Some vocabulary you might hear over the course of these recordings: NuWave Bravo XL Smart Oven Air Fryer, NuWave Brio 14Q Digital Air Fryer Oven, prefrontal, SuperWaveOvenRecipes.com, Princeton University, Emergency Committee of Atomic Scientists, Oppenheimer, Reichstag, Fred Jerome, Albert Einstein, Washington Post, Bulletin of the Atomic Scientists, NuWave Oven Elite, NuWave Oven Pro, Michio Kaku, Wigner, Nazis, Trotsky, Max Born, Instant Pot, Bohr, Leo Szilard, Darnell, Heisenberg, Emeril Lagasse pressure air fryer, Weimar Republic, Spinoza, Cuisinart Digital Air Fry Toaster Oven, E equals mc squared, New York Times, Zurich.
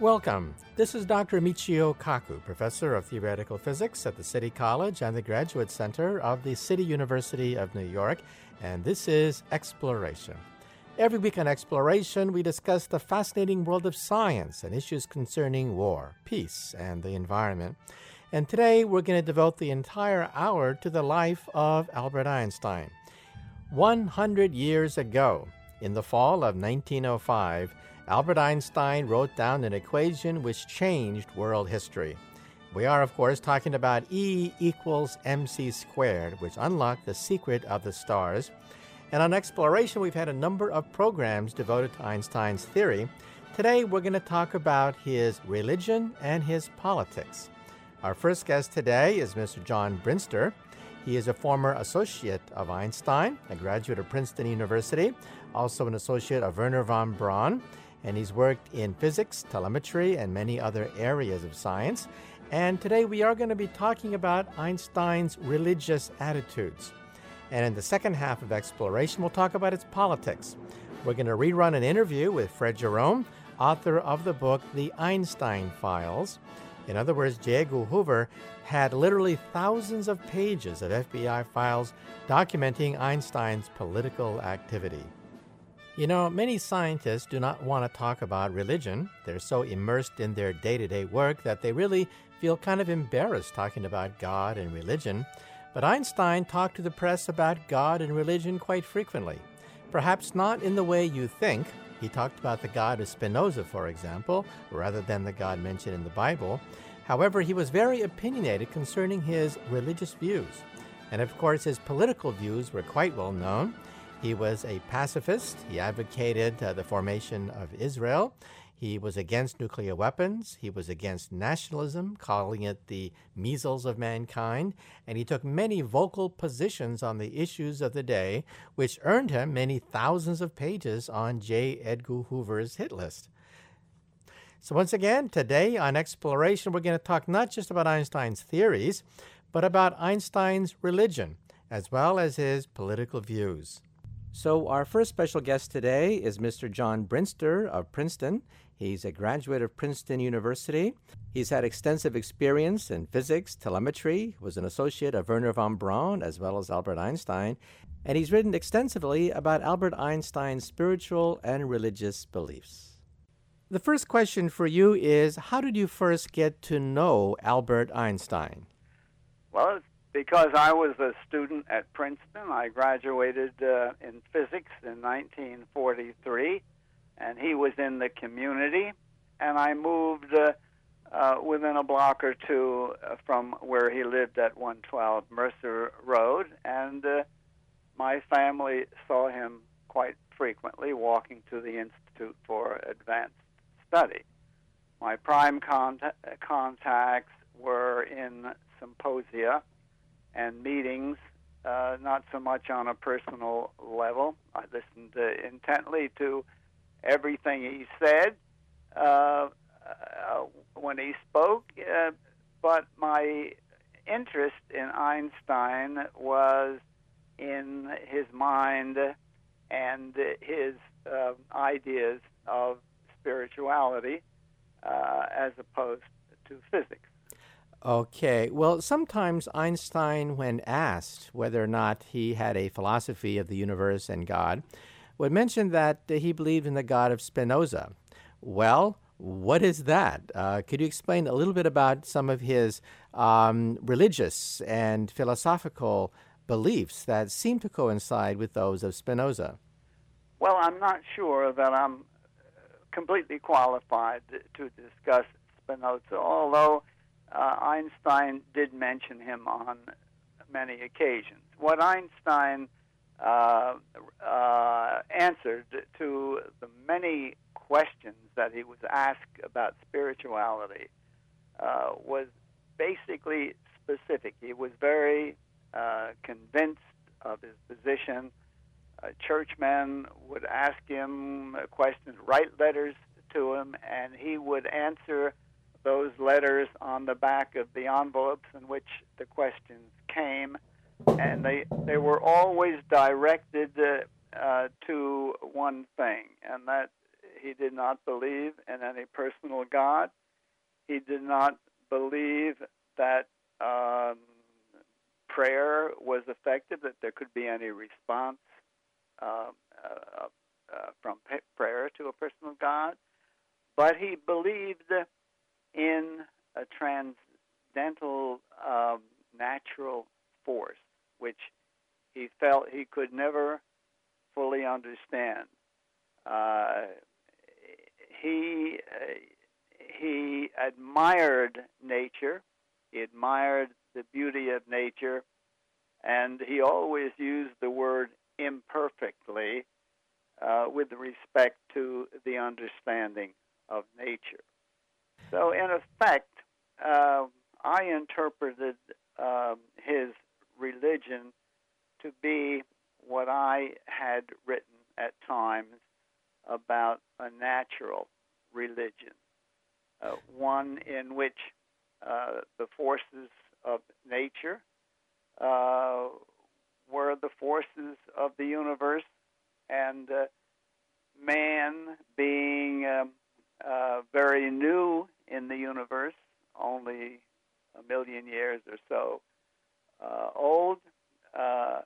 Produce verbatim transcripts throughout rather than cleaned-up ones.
Welcome. This is Doctor Michio Kaku, Professor of Theoretical Physics at the City College and the Graduate Center of the City University of New York, and this is Exploration. Every week on Exploration, we discuss the fascinating world of science and issues concerning war, peace, and the environment. And today, we're going to devote the entire hour to the life of Albert Einstein. one hundred years ago, in the fall of nineteen oh five, Albert Einstein wrote down an equation which changed world history. We are, of course, talking about E equals mc squared, which unlocked the secret of the stars. And on Exploration, we've had a number of programs devoted to Einstein's theory. Today, we're going to talk about his religion and his politics. Our first guest today is Mister John Brinster. He is a former associate of Einstein, a graduate of Princeton University, also an associate of Werner von Braun, and he's worked in physics, telemetry, and many other areas of science. And today we are going to be talking about Einstein's religious attitudes. And in the second half of Exploration, we'll talk about its politics. We're going to rerun an interview with Fred Jerome, author of the book, The Einstein Files. In other words, J. Edgar Hoover had literally thousands of pages of F B I files documenting Einstein's political activity. You know, many scientists do not want to talk about religion. They're so immersed in their day-to-day work that they really feel kind of embarrassed talking about God and religion. But Einstein talked to the press about God and religion quite frequently. Perhaps not in the way you think. He talked about the God of Spinoza, for example, rather than the God mentioned in the Bible. However, he was very opinionated concerning his religious views. And of course, his political views were quite well known. He was a pacifist. He advocated uh, the formation of Israel. He was against nuclear weapons. He was against nationalism, calling it the measles of mankind. And he took many vocal positions on the issues of the day, which earned him many thousands of pages on J. Edgar Hoover's hit list. So once again, today on Exploration, we're going to talk not just about Einstein's theories, but about Einstein's religion, as well as his political views. So our first special guest today is Mister John Brinster of Princeton. He's a graduate of Princeton University. He's had extensive experience in physics, telemetry, was an associate of Werner von Braun as well as Albert Einstein, and he's written extensively about Albert Einstein's spiritual and religious beliefs. The first question for you is, how did you first get to know Albert Einstein? Well, because I was a student at Princeton. I graduated uh, in physics in nineteen forty-three, and he was in the community. And I moved uh, uh, within a block or two from where he lived at one twelve Mercer Road, and uh, my family saw him quite frequently walking to the Institute for Advanced Study. My prime con- contacts were in symposia and meetings, uh, not so much on a personal level. I listened uh, intently to everything he said uh, uh, when he spoke, uh, but my interest in Einstein was in his mind and his uh, ideas of spirituality uh, as opposed to physics. Okay. Well, sometimes Einstein, when asked whether or not he had a philosophy of the universe and God, would mention that he believed in the God of Spinoza. Well, what is that? Uh, could you explain a little bit about some of his um, religious and philosophical beliefs that seem to coincide with those of Spinoza? Well, I'm not sure that I'm completely qualified to discuss Spinoza, although Uh, Einstein did mention him on many occasions. What Einstein uh, uh, answered to the many questions that he was asked about spirituality uh, was basically specific. He was very uh, convinced of his position. Uh, churchmen would ask him questions, write letters to him, and he would answer those letters on the back of the envelopes in which the questions came, and they they were always directed uh, uh, to one thing, and that He did not believe in any personal God. He did not believe that um, prayer was effective, that there could be any response um, uh, uh, from prayer to a personal God. But he believed in a transcendental um, natural force, which he felt he could never fully understand. Uh, he uh, he admired nature. He admired the beauty of nature, and he always used the word imperfectly uh, with respect to the understanding of nature. So, in effect, uh, I interpreted uh, his religion to be what I had written at times about a natural religion, uh, one in which uh, the forces of nature uh, were the forces of the universe, and uh, man being um, uh, very new in the universe, only a million years or so uh, old, uh,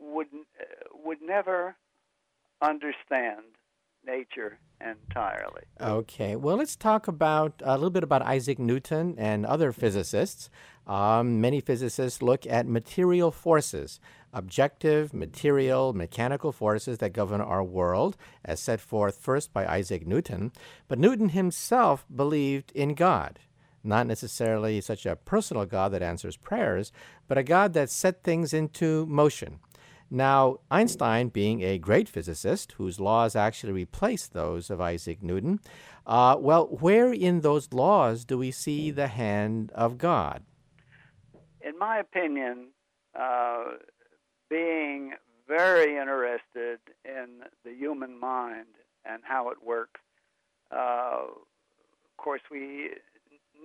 would, would never understand nature entirely. Okay. Well, let's talk about uh, a little bit about Isaac Newton and other physicists. Um, many physicists look at material forces, objective, material, mechanical forces that govern our world, as set forth first by Isaac Newton. But Newton himself believed in God, not necessarily such a personal God that answers prayers, but a God that set things into motion. Now, Einstein, being a great physicist whose laws actually replaced those of Isaac Newton, uh, well, where in those laws do we see the hand of God? In my opinion, uh, being very interested in the human mind and how it works, uh, of course, we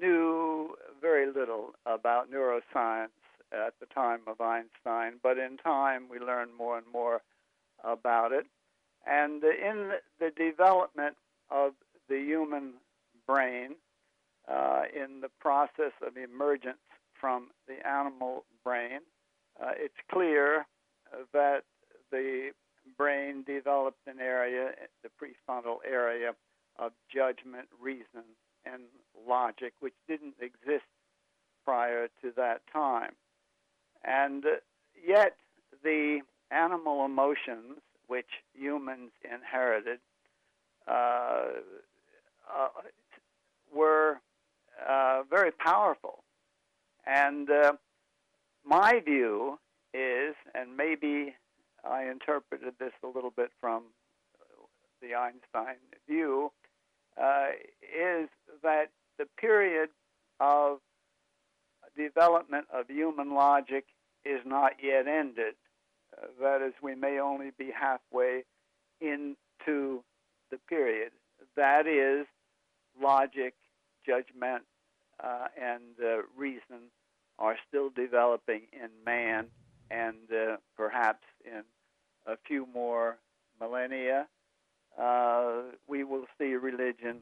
knew very little about neuroscience at the time of Einstein, but in time we learned more and more about it. And in the development of the human brain, uh, in the process of emergence from the animal brain, uh, it's clear that the brain developed an area, the prefrontal area, of judgment, reason, and logic, which didn't exist prior to that time. And yet the animal emotions, which humans inherited, uh, uh, were uh, very powerful. And uh, my view is, and maybe I interpreted this a little bit from the Einstein view, uh, is that the period of development of human logic is not yet ended. Uh, that is, we may only be halfway into the period. That is, logic, judgment, uh, and uh, reason are still developing in man, and uh, perhaps in a few more millennia, uh, we will see religion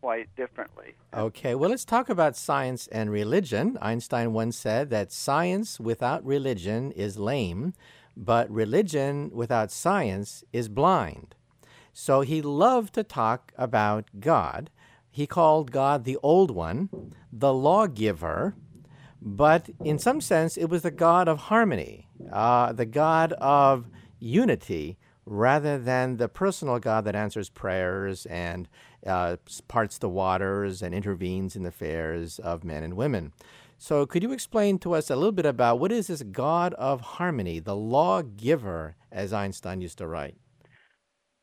quite differently. Okay, well, let's talk about science and religion. Einstein once said that science without religion is lame, but religion without science is blind. So he loved to talk about God. He called God the Old One, the Lawgiver, but in some sense it was the God of harmony, uh, the God of unity, rather than the personal God that answers prayers and uh, parts the waters and intervenes in the affairs of men and women. So could you explain to us a little bit about what is this God of harmony, the lawgiver, as Einstein used to write?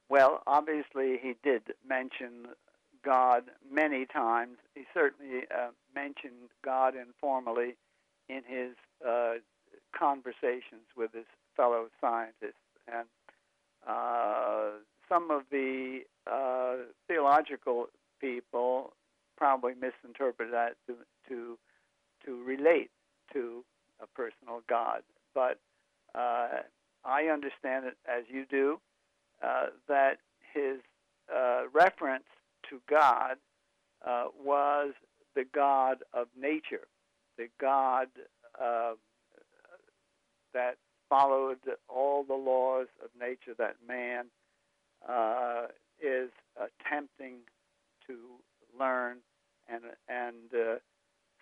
Well, obviously he did mention God many times. He certainly uh, mentioned God informally in his uh, conversations with his fellow scientists. And Uh, some of the uh, theological people probably misinterpret that to, to to relate to a personal God. But uh, I understand it, as you do, uh, that his uh, reference to God uh, was the God of nature, the God uh, that followed all the laws of nature that man uh, is attempting to learn and, and uh,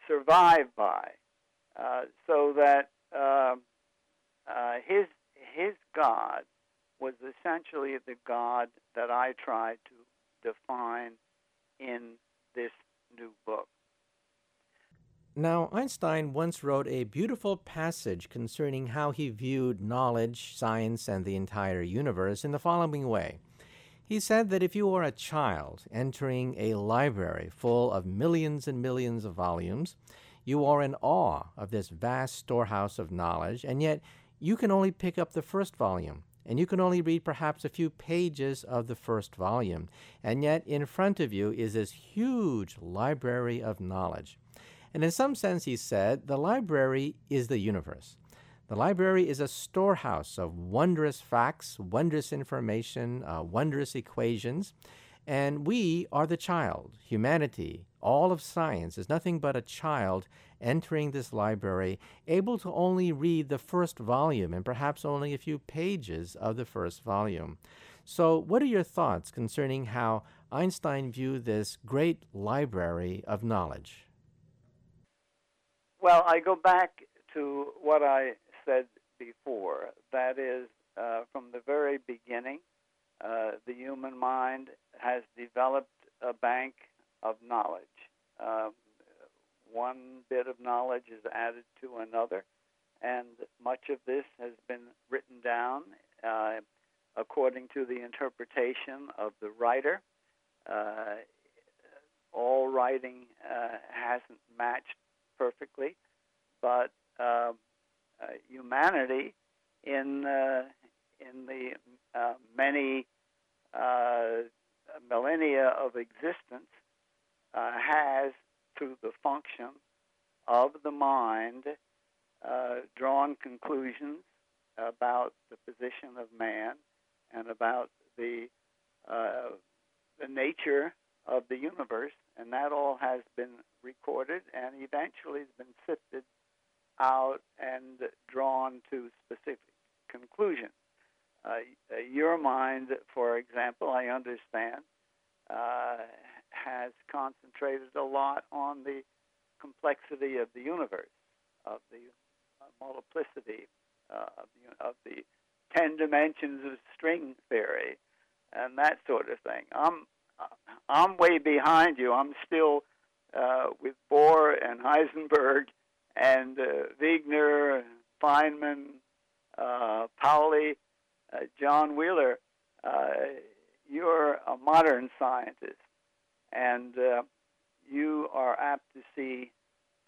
survive by, uh, so that uh, uh, his, his God was essentially the God that I tried to define in this new book. Now, Einstein once wrote a beautiful passage concerning how he viewed knowledge, science, and the entire universe in the following way. He said that if you were a child entering a library full of millions and millions of volumes, you are in awe of this vast storehouse of knowledge, and yet you can only pick up the first volume. And you can only read perhaps a few pages of the first volume, and yet in front of you is this huge library of knowledge. And in some sense, he said, the library is the universe. The library is a storehouse of wondrous facts, wondrous information, uh, wondrous equations, and we are the child. Humanity, all of science, is nothing but a child entering this library, able to only read the first volume and perhaps only a few pages of the first volume. So what are your thoughts concerning how Einstein viewed this great library of knowledge? Well, I go back to what I said before. That is, uh, from the very beginning, uh, the human mind has developed a bank of knowledge. Um, One bit of knowledge is added to another, and much of this has been written down uh, according to the interpretation of the writer. Uh, all writing uh, hasn't matched perfectly, but uh, uh, humanity, in uh, in the uh, many uh, millennia of existence, uh, has, through the function of the mind, uh, drawn conclusions about the position of man and about the uh, the nature of the universe, and that all has been recorded and eventually has been sifted out and drawn to specific conclusions. Uh, your mind, for example, I understand, uh, has concentrated a lot on the complexity of the universe, of the uh, multiplicity, uh, of, the, of the ten dimensions of string theory, and that sort of thing. I'm I'm way behind you. I'm still uh, with Bohr and Heisenberg and uh, Wigner, Feynman, uh, Pauli, uh, John Wheeler. Uh, you're a modern scientist. And uh, you are apt to see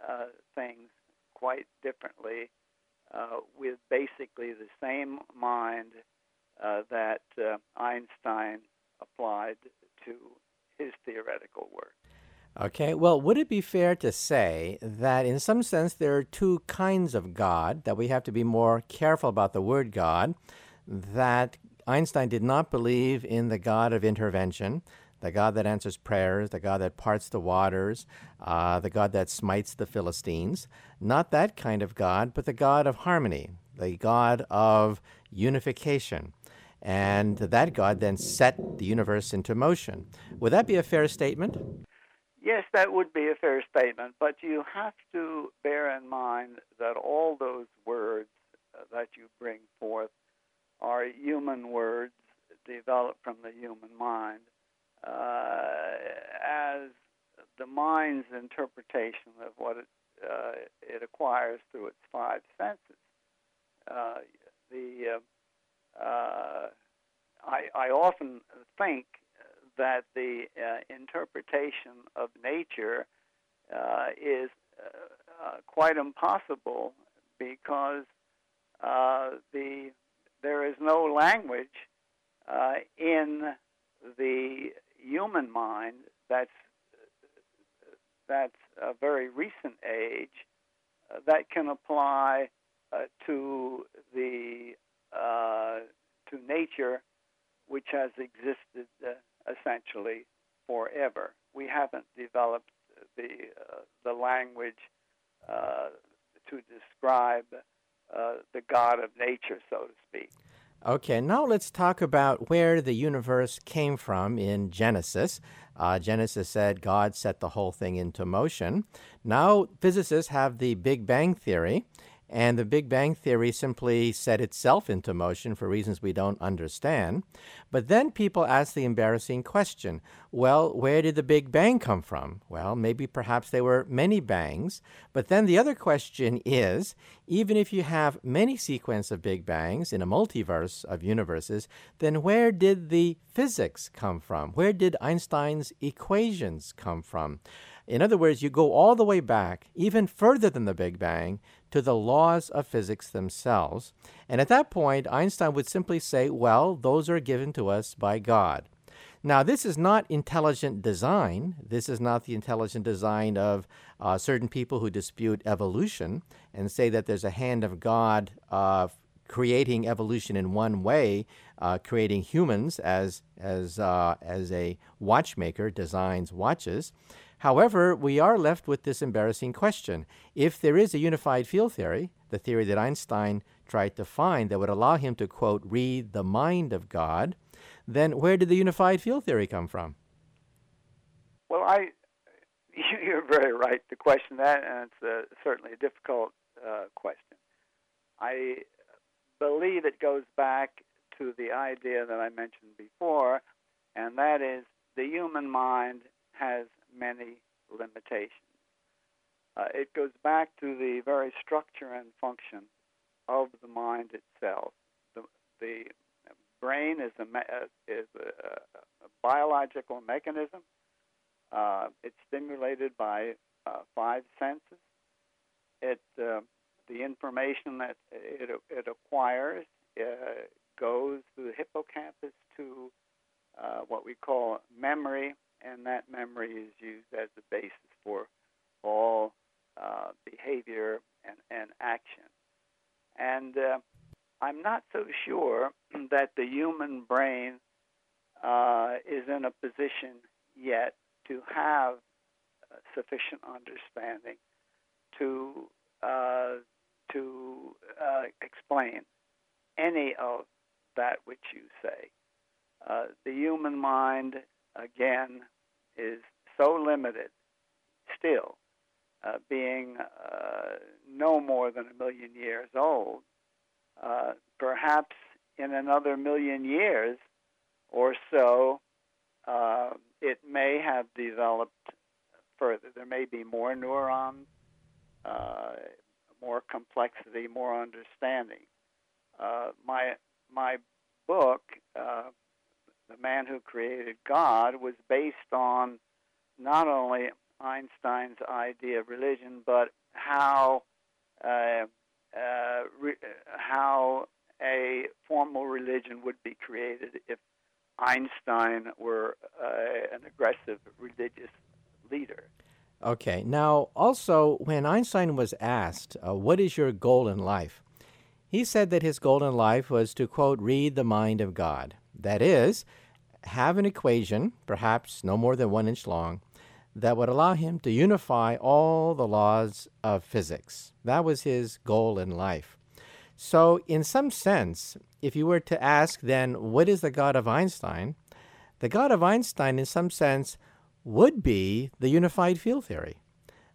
uh, things quite differently uh, with basically the same mind uh, that uh, Einstein applied to his theoretical work. Okay, well, would it be fair to say that in some sense there are two kinds of God, that we have to be more careful about the word God, that Einstein did not believe in the God of intervention, the God that answers prayers, the God that parts the waters, uh, the God that smites the Philistines. Not that kind of God, but the God of harmony, the God of unification. And that God then set the universe into motion. Would that be a fair statement? Yes, that would be a fair statement. But you have to bear in mind that all those words that you bring forth are human words developed from the human mind. Uh, as the mind's interpretation of what it, uh, it acquires through its five senses. Uh, the uh, uh, I, I often think that the uh, interpretation of nature uh, is uh, uh, quite impossible because uh, the there is no language uh, in the human mind that's that's a very recent age uh, that can apply uh, to the uh, to nature, which has existed uh, essentially forever. We haven't developed the uh, the language uh, to describe uh, the God of nature, so to speak. Okay, now let's talk about where the universe came from in Genesis. Uh, Genesis said God set the whole thing into motion. Now physicists have the Big Bang theory, and the Big Bang theory simply set itself into motion for reasons we don't understand. But then people ask the embarrassing question, well, where did the Big Bang come from? Well, maybe perhaps there were many bangs. But then the other question is, even if you have many sequences of Big Bangs in a multiverse of universes, then where did the physics come from? Where did Einstein's equations come from? In other words, you go all the way back, even further than the Big Bang, to the laws of physics themselves. And at that point, Einstein would simply say, well, those are given to us by God. Now, this is not intelligent design. This is not the intelligent design of uh, certain people who dispute evolution and say that there's a hand of God uh, creating evolution in one way, uh, creating humans as, as, uh, as a watchmaker designs watches. However, we are left with this embarrassing question. If there is a unified field theory, the theory that Einstein tried to find that would allow him to, quote, read the mind of God, then where did the unified field theory come from? Well, I, you're very right to question that, and it's a, certainly a difficult uh, question. I believe it goes back to the idea that I mentioned before, and that is the human mind has many limitations. Uh, it goes back to the very structure and function of the mind itself. The, the brain is a is a, a biological mechanism. Uh, it's stimulated by uh, five senses. It uh, the information that it it acquires uh, goes through the hippocampus to uh, what we call memory, and that memory is used as the basis for all uh, behavior and, and action. And uh, I'm not so sure that the human brain uh, is in a position yet to have sufficient understanding to uh, to uh, explain any of that which you say. Uh, the human mind, again, is so limited still, uh, being uh, no more than a million years old. Uh, perhaps in another million years or so, uh, it may have developed further. There may be more neurons, uh, more complexity, more understanding. Uh, my my book, uh, The Man Who Created God, was based on not only Einstein's idea of religion, but how uh, uh, re- how a formal religion would be created if Einstein were uh, an aggressive religious leader. Okay. Now, also, when Einstein was asked, uh, what is your goal in life? He said that his goal in life was to, quote, read the mind of God. That is, have an equation, perhaps no more than one inch long, that would allow him to unify all the laws of physics. That was his goal in life. So in some sense, if you were to ask then, what is the God of Einstein? The God of Einstein, in some sense, would be the unified field theory.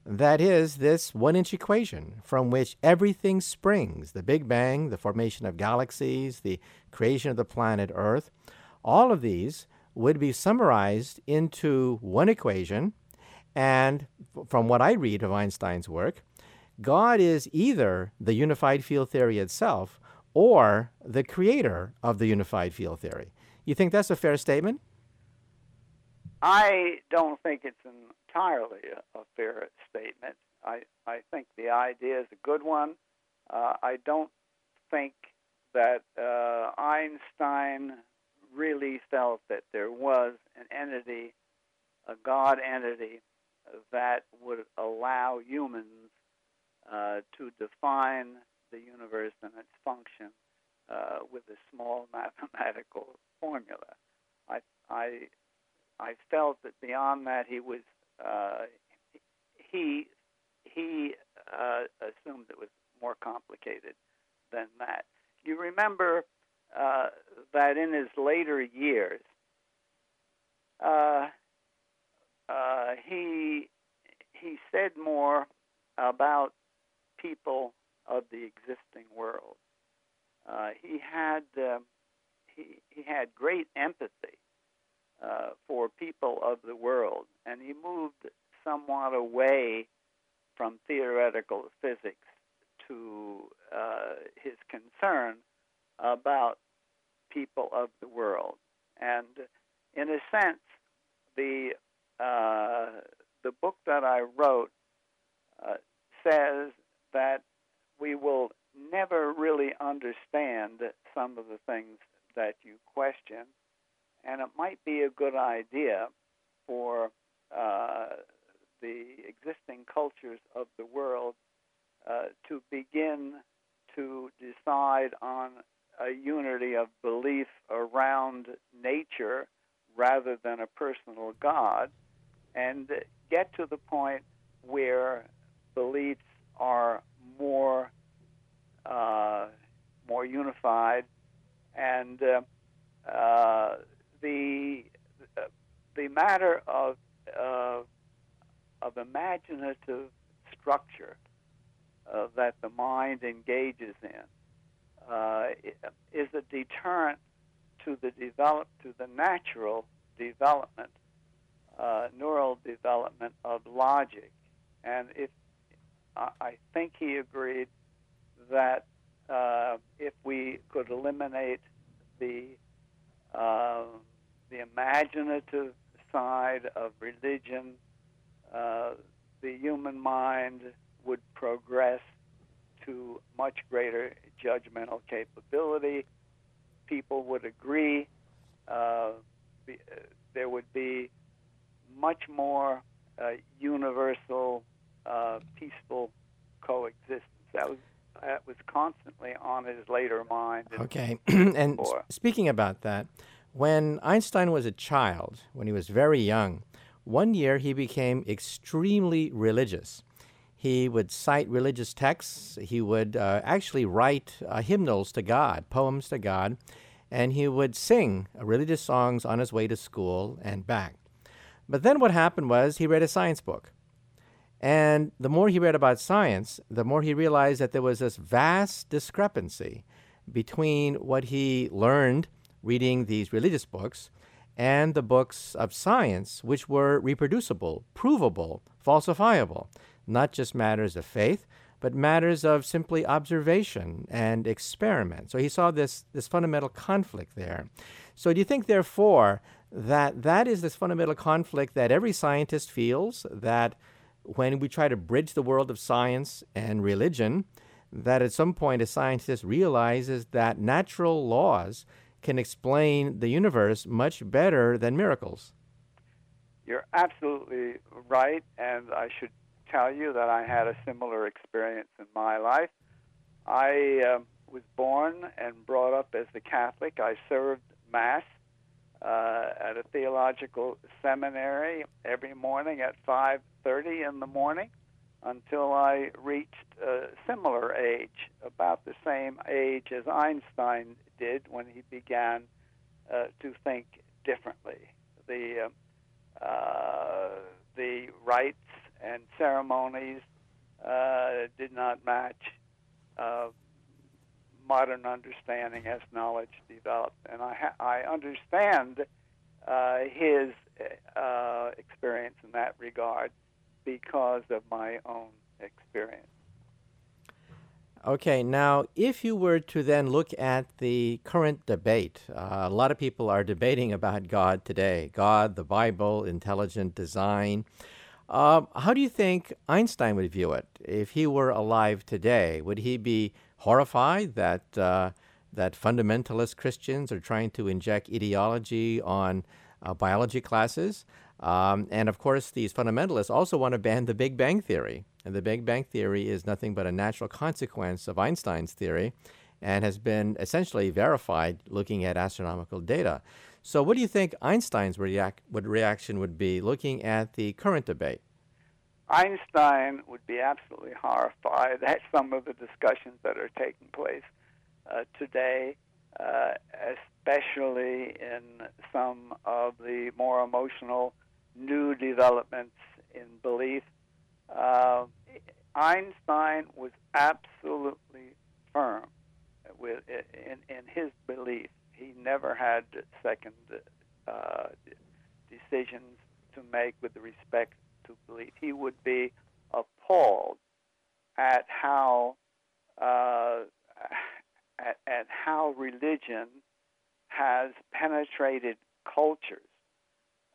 That is, this one-inch equation from which everything springs, the Big Bang, the formation of galaxies, the creation of the planet Earth. All of these would be summarized into one equation, and from what I read of Einstein's work, God is either the unified field theory itself or the creator of the unified field theory. You think that's a fair statement? I don't think it's an entirely a, a fair statement. I, I think the idea is a good one. Uh, I don't think that uh, Einstein really felt that there was an entity, a God entity, that would allow humans uh, to define the universe and its function uh, with a small mathematical formula. I, I I felt that beyond that he was uh, he he uh, assumed it was more complicated than that. You remember uh, that in his later years, uh, uh, he he said more about people of the existing world. Uh, he had uh, he he had great empathy uh, for people of the world, and he moved somewhat away from theoretical physics to uh, his concern about people of the world. And in a sense, the uh, the book that I wrote uh, says that we will never really understand some of the things that you question, and it might be a good idea for uh, the existing cultures of the world uh, to begin to decide on a unity of belief around nature rather than a personal God, and get to the point where beliefs are more Uh, more unified, and uh, uh, the the matter of uh, of imaginative structure uh, that the mind engages in uh, is a deterrent to the develop to the natural development, uh, neural development of logic, and if I, I think he agreed that uh, if we could eliminate the uh, the imaginative side of religion, uh, the human mind would progress to much greater judgmental capability. People would agree. Uh, be, uh, there would be much more uh, universal, uh, peaceful coexistence. That was That was constantly on his later mind. Okay, and s- speaking about that, when Einstein was a child, when he was very young, one year he became extremely religious. He would cite religious texts. He would uh, actually write uh, hymnals to God, poems to God, and he would sing religious songs on his way to school and back. But then what happened was he read a science book. And the more he read about science, the more he realized that there was this vast discrepancy between what he learned reading these religious books and the books of science, which were reproducible, provable, falsifiable, not just matters of faith, but matters of simply observation and experiment. So he saw this, this fundamental conflict there. So do you think, therefore, that that is this fundamental conflict that every scientist feels, that when we try to bridge the world of science and religion, that at some point a scientist realizes that natural laws can explain the universe much better than miracles? You're absolutely right, and I should tell you that I had a similar experience in my life. I uh, was born and brought up as a Catholic. I served Mass Uh, at a theological seminary every morning at five thirty in the morning until I reached a similar age, about the same age as Einstein did when he began uh, to think differently. The, uh, uh, the rites and ceremonies uh, did not match uh, modern understanding as knowledge developed, and I, ha- I understand uh, his uh, experience in that regard because of my own experience. Okay, now if you were to then look at the current debate, uh, a lot of people are debating about God today, God, the Bible, intelligent design. Uh, how do you think Einstein would view it if he were alive today? Would he be horrified that uh, that fundamentalist Christians are trying to inject ideology on uh, biology classes? Um, and of course, these fundamentalists also want to ban the Big Bang Theory. And the Big Bang Theory is nothing but a natural consequence of Einstein's theory and has been essentially verified looking at astronomical data. So what do you think Einstein's react, what reaction would be looking at the current debate? Einstein would be absolutely horrified at some of the discussions that are taking place uh, today, uh, especially in some of the more emotional new developments in belief. Uh, Einstein was absolutely firm with, in, in his belief. He never had second uh, decisions to make with respect to belief. He would be appalled at how uh, at, at how religion has penetrated cultures.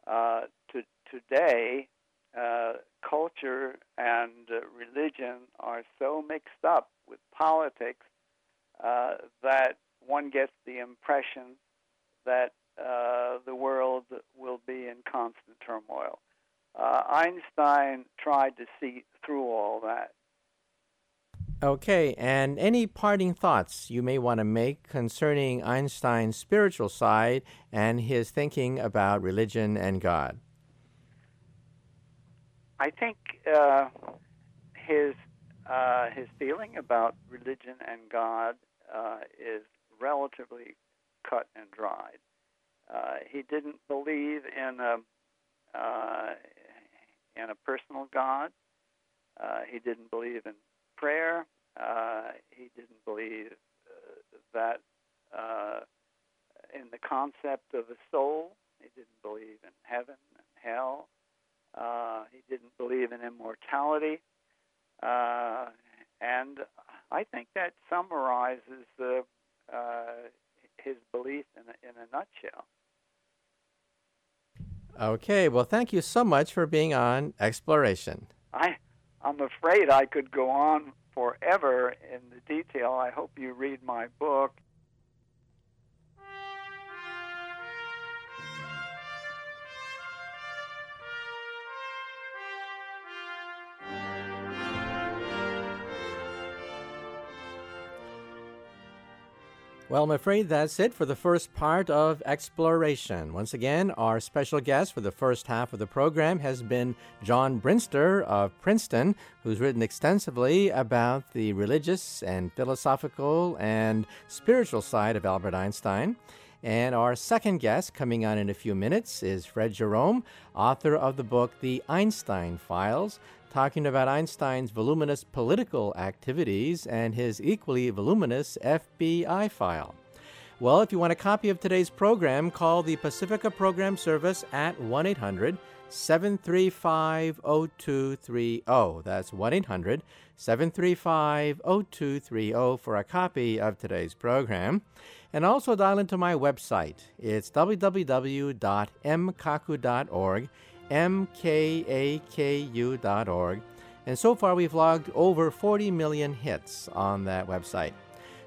Uh, to, today, uh, culture and uh, religion are so mixed up with politics uh, that one gets the impression that uh, the world will be in constant turmoil. Uh, Einstein tried to see through all that. Okay, and any parting thoughts you may want to make concerning Einstein's spiritual side and his thinking about religion and God? I think uh, his uh, his feeling about religion and God uh, is relatively cut and dried. Uh, he didn't believe in a uh, in a personal God. Uh, he didn't believe in prayer. Uh, he didn't believe uh, that uh, in the concept of a soul. He didn't believe in heaven and hell. Uh, he didn't believe in immortality. Uh, and I think that summarizes the, uh, his belief in a, in a nutshell. Okay. Well, thank you so much for being on Exploration. I I'm afraid I could go on forever in the detail. I hope you read my book. Well, I'm afraid that's it for the first part of Exploration. Once again, our special guest for the first half of the program has been John Brinster of Princeton, who's written extensively about the religious and philosophical and spiritual side of Albert Einstein. And our second guest coming on in a few minutes is Fred Jerome, author of the book The Einstein Files, talking about Einstein's voluminous political activities and his equally voluminous F B I file. Well, if you want a copy of today's program, call the Pacifica Program Service at one eight hundred, seven three five, zero two three zero. That's one eight hundred, seven three five, zero two three zero for a copy of today's program. And also dial into my website. It's w w w dot m kaku dot org. m k a k u dot org. And so far, we've logged over forty million hits on that website.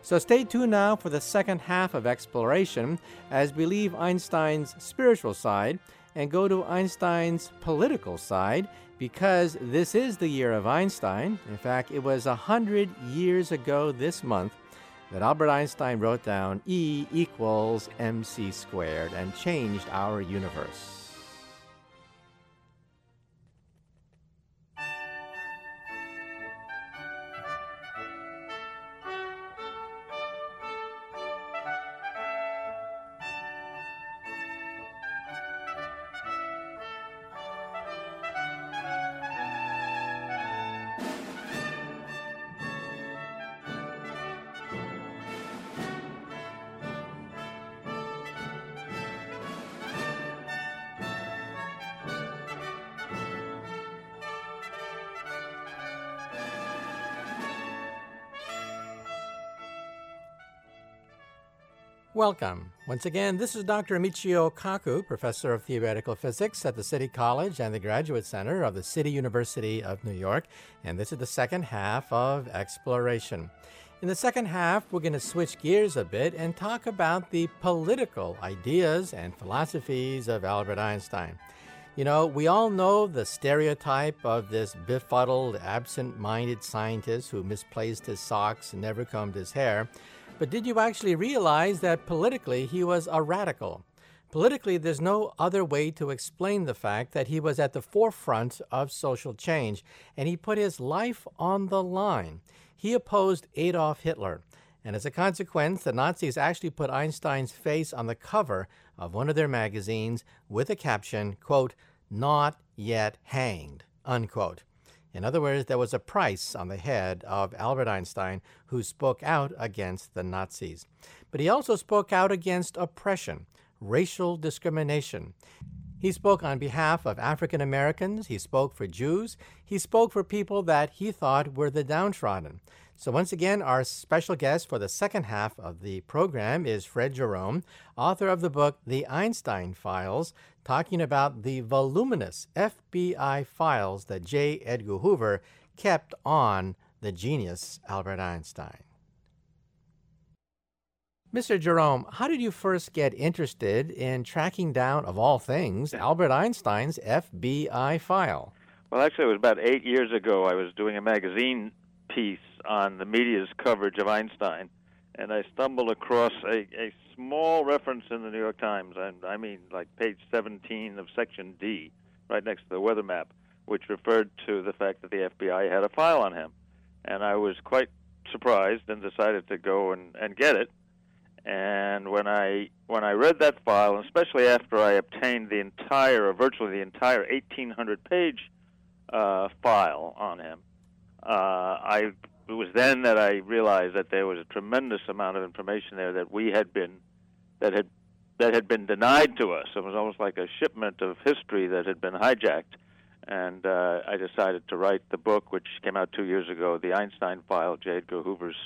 So stay tuned now for the second half of Exploration as we leave Einstein's spiritual side and go to Einstein's political side, because this is the year of Einstein. In fact, it was one hundred years ago this month that Albert Einstein wrote down E equals mc squared and changed our universe. Welcome. Once again, this is Doctor Michio Kaku, Professor of Theoretical Physics at the City College and the Graduate Center of the City University of New York, and this is the second half of Exploration. In the second half, we're going to switch gears a bit and talk about the political ideas and philosophies of Albert Einstein. You know, we all know the stereotype of this befuddled, absent-minded scientist who misplaced his socks and never combed his hair. But did you actually realize that politically he was a radical? Politically, there's no other way to explain the fact that he was at the forefront of social change, and he put his life on the line. He opposed Adolf Hitler, and as a consequence, the Nazis actually put Einstein's face on the cover of one of their magazines with a caption, quote, "Not yet hanged," unquote. In other words, there was a price on the head of Albert Einstein, who spoke out against the Nazis. But he also spoke out against oppression, racial discrimination. He spoke on behalf of African Americans, he spoke for Jews, he spoke for people that he thought were the downtrodden. So once again, our special guest for the second half of the program is Fred Jerome, author of the book The Einstein Files, talking about the voluminous F B I files that J. Edgar Hoover kept on the genius Albert Einstein. Mister Jerome, how did you first get interested in tracking down, of all things, Albert Einstein's F B I file? Well, actually, it was about eight years ago. I was doing a magazine piece on the media's coverage of Einstein, and I stumbled across a, a small reference in the New York Times, and I mean like page seventeen of section D, right next to the weather map, which referred to the fact that the F B I had a file on him. And I was quite surprised and decided to go and, and get it. And when I when I read that file, especially after I obtained the entire, or virtually the entire eighteen hundred page uh, file on him, uh, I it was then that I realized that there was a tremendous amount of information there that we had been that had that had been denied to us. It was almost like a shipment of history that had been hijacked. And uh, I decided to write the book, which came out two years ago, The Einstein Files: J. Edgar Hoover's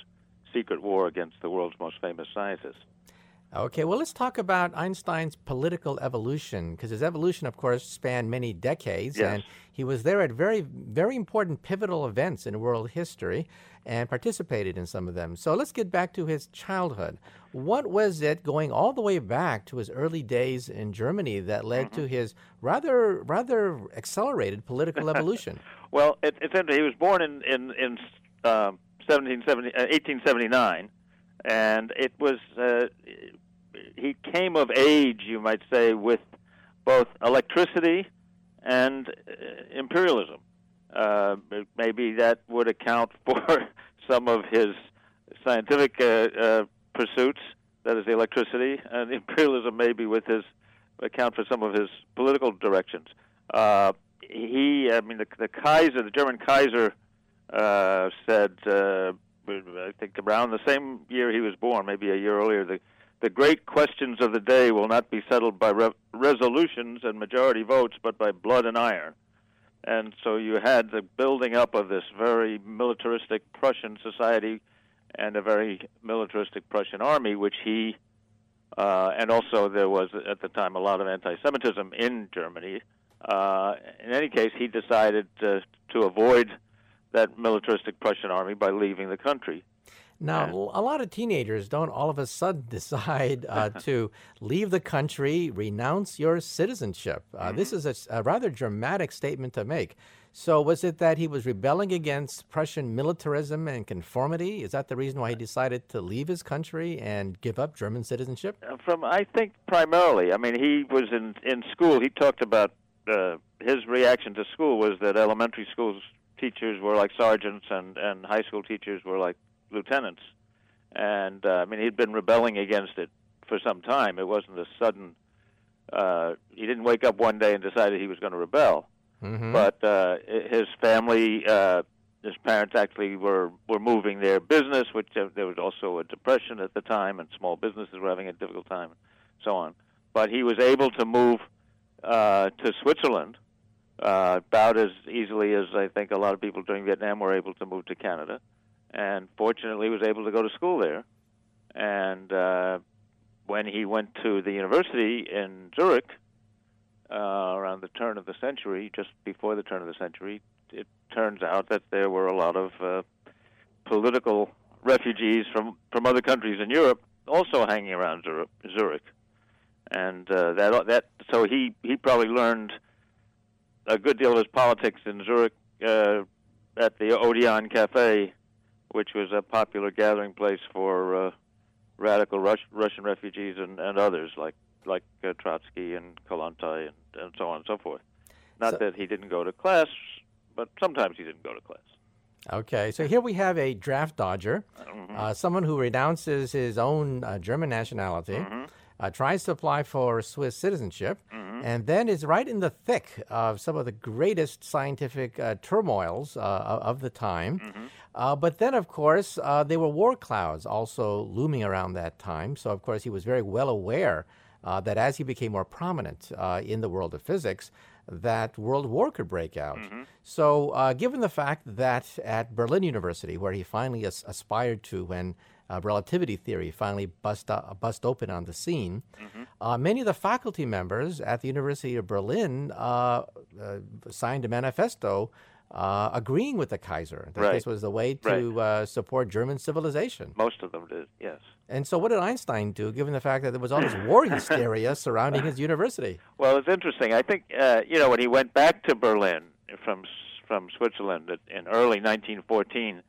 Secret War Against the World's Most Famous Scientists. Okay, well, let's talk about Einstein's political evolution, because his evolution, of course, spanned many decades, yes. And he was there at very, very important pivotal events in world history and participated in some of them. So let's get back to his childhood. What was it, going all the way back to his early days in Germany, that led mm-hmm. to his rather, rather accelerated political evolution? Well, it, it's interesting. He was born in... in, in uh, eighteen seventy-nine, and it was uh, he came of age, you might say, with both electricity and uh, imperialism. Uh, maybe that would account for some of his scientific uh, uh, pursuits, that is, the electricity, and imperialism maybe with his account for some of his political directions. Uh, he, I mean, the, the Kaiser, the German Kaiser, Uh, said, uh, I think around the same year he was born, maybe a year earlier, the, the great questions of the day will not be settled by re- resolutions and majority votes, but by blood and iron. And so you had the building up of this very militaristic Prussian society and a very militaristic Prussian army, which he, uh, and also there was at the time a lot of anti-Semitism in Germany. Uh, in any case, he decided uh, to avoid that militaristic Prussian army by leaving the country. Now, and a lot of teenagers don't all of a sudden decide uh, to leave the country, renounce your citizenship. Uh, mm-hmm. This is a, a rather dramatic statement to make. So was it that he was rebelling against Prussian militarism and conformity? Is that the reason why he decided to leave his country and give up German citizenship? From, I think, primarily. I mean, he was in, in school. He talked about uh, his reaction to school was that elementary schools teachers were like sergeants, and, and high school teachers were like lieutenants. And, uh, I mean, he'd been rebelling against it for some time. It wasn't a sudden... Uh, he didn't wake up one day and decided he was going to rebel. Mm-hmm. But uh, his family, uh, his parents actually were, were moving their business, which uh, there was also a depression at the time, and small businesses were having a difficult time, and so on. But he was able to move uh, to Switzerland, Uh, about as easily as I think a lot of people during Vietnam were able to move to Canada, and fortunately was able to go to school there. And uh, when he went to the university in Zurich uh, around the turn of the century, just before the turn of the century, it turns out that there were a lot of uh, political refugees from, from other countries in Europe also hanging around Zurich. And uh, that that so he, he probably learned a good deal of his politics in Zurich uh, at the Odeon Cafe, which was a popular gathering place for uh, radical Rus- Russian refugees and, and others like like uh, Trotsky and Kollontai and, and so on and so forth. Not so, that he didn't go to class, but sometimes he didn't go to class. Okay, so here we have a draft dodger, mm-hmm. uh, someone who renounces his own uh, German nationality, mm-hmm. uh, tries to apply for Swiss citizenship, mm-hmm. and then is right in the thick of some of the greatest scientific uh, turmoils uh, of the time. Mm-hmm. Uh, but then, of course, uh, there were war clouds also looming around that time. So, of course, he was very well aware uh, that as he became more prominent uh, in the world of physics, that world war could break out. Mm-hmm. So uh, given the fact that at Berlin University, where he finally as- aspired to when uh, relativity theory finally bust, uh, bust open on the scene, mm-hmm. uh, many of the faculty members at the University of Berlin uh, uh, signed a manifesto uh, agreeing with the Kaiser, that right. this was the way to right. uh, support German civilization. Most of them did, yes. And so what did Einstein do, given the fact that there was all this war hysteria surrounding his university? Well, it's interesting. I think, uh, you know, when he went back to Berlin from from Switzerland in early nineteen fourteen,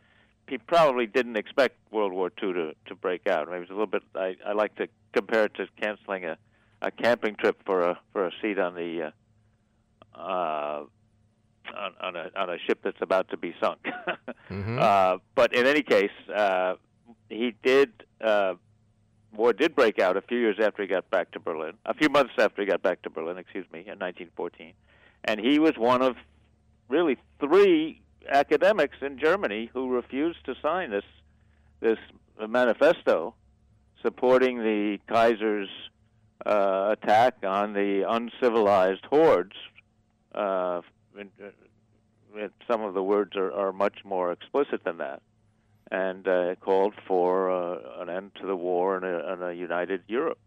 he probably didn't expect World War Two to, to break out. I mean, it was a little bit, I, I like to compare it to canceling a, a camping trip for a for a seat on the uh, uh, on, on a on a ship that's about to be sunk. mm-hmm. uh, but in any case, uh, he did... Uh, war did break out a few years after he got back to Berlin, a few months after he got back to Berlin, excuse me, in nineteen fourteen. And he was one of really three academics in Germany who refused to sign this this manifesto supporting the Kaiser's uh, attack on the uncivilized hordes. Uh, and, and some of the words are, are much more explicit than that. And uh, called for uh, an end to the war and a, and a united Europe.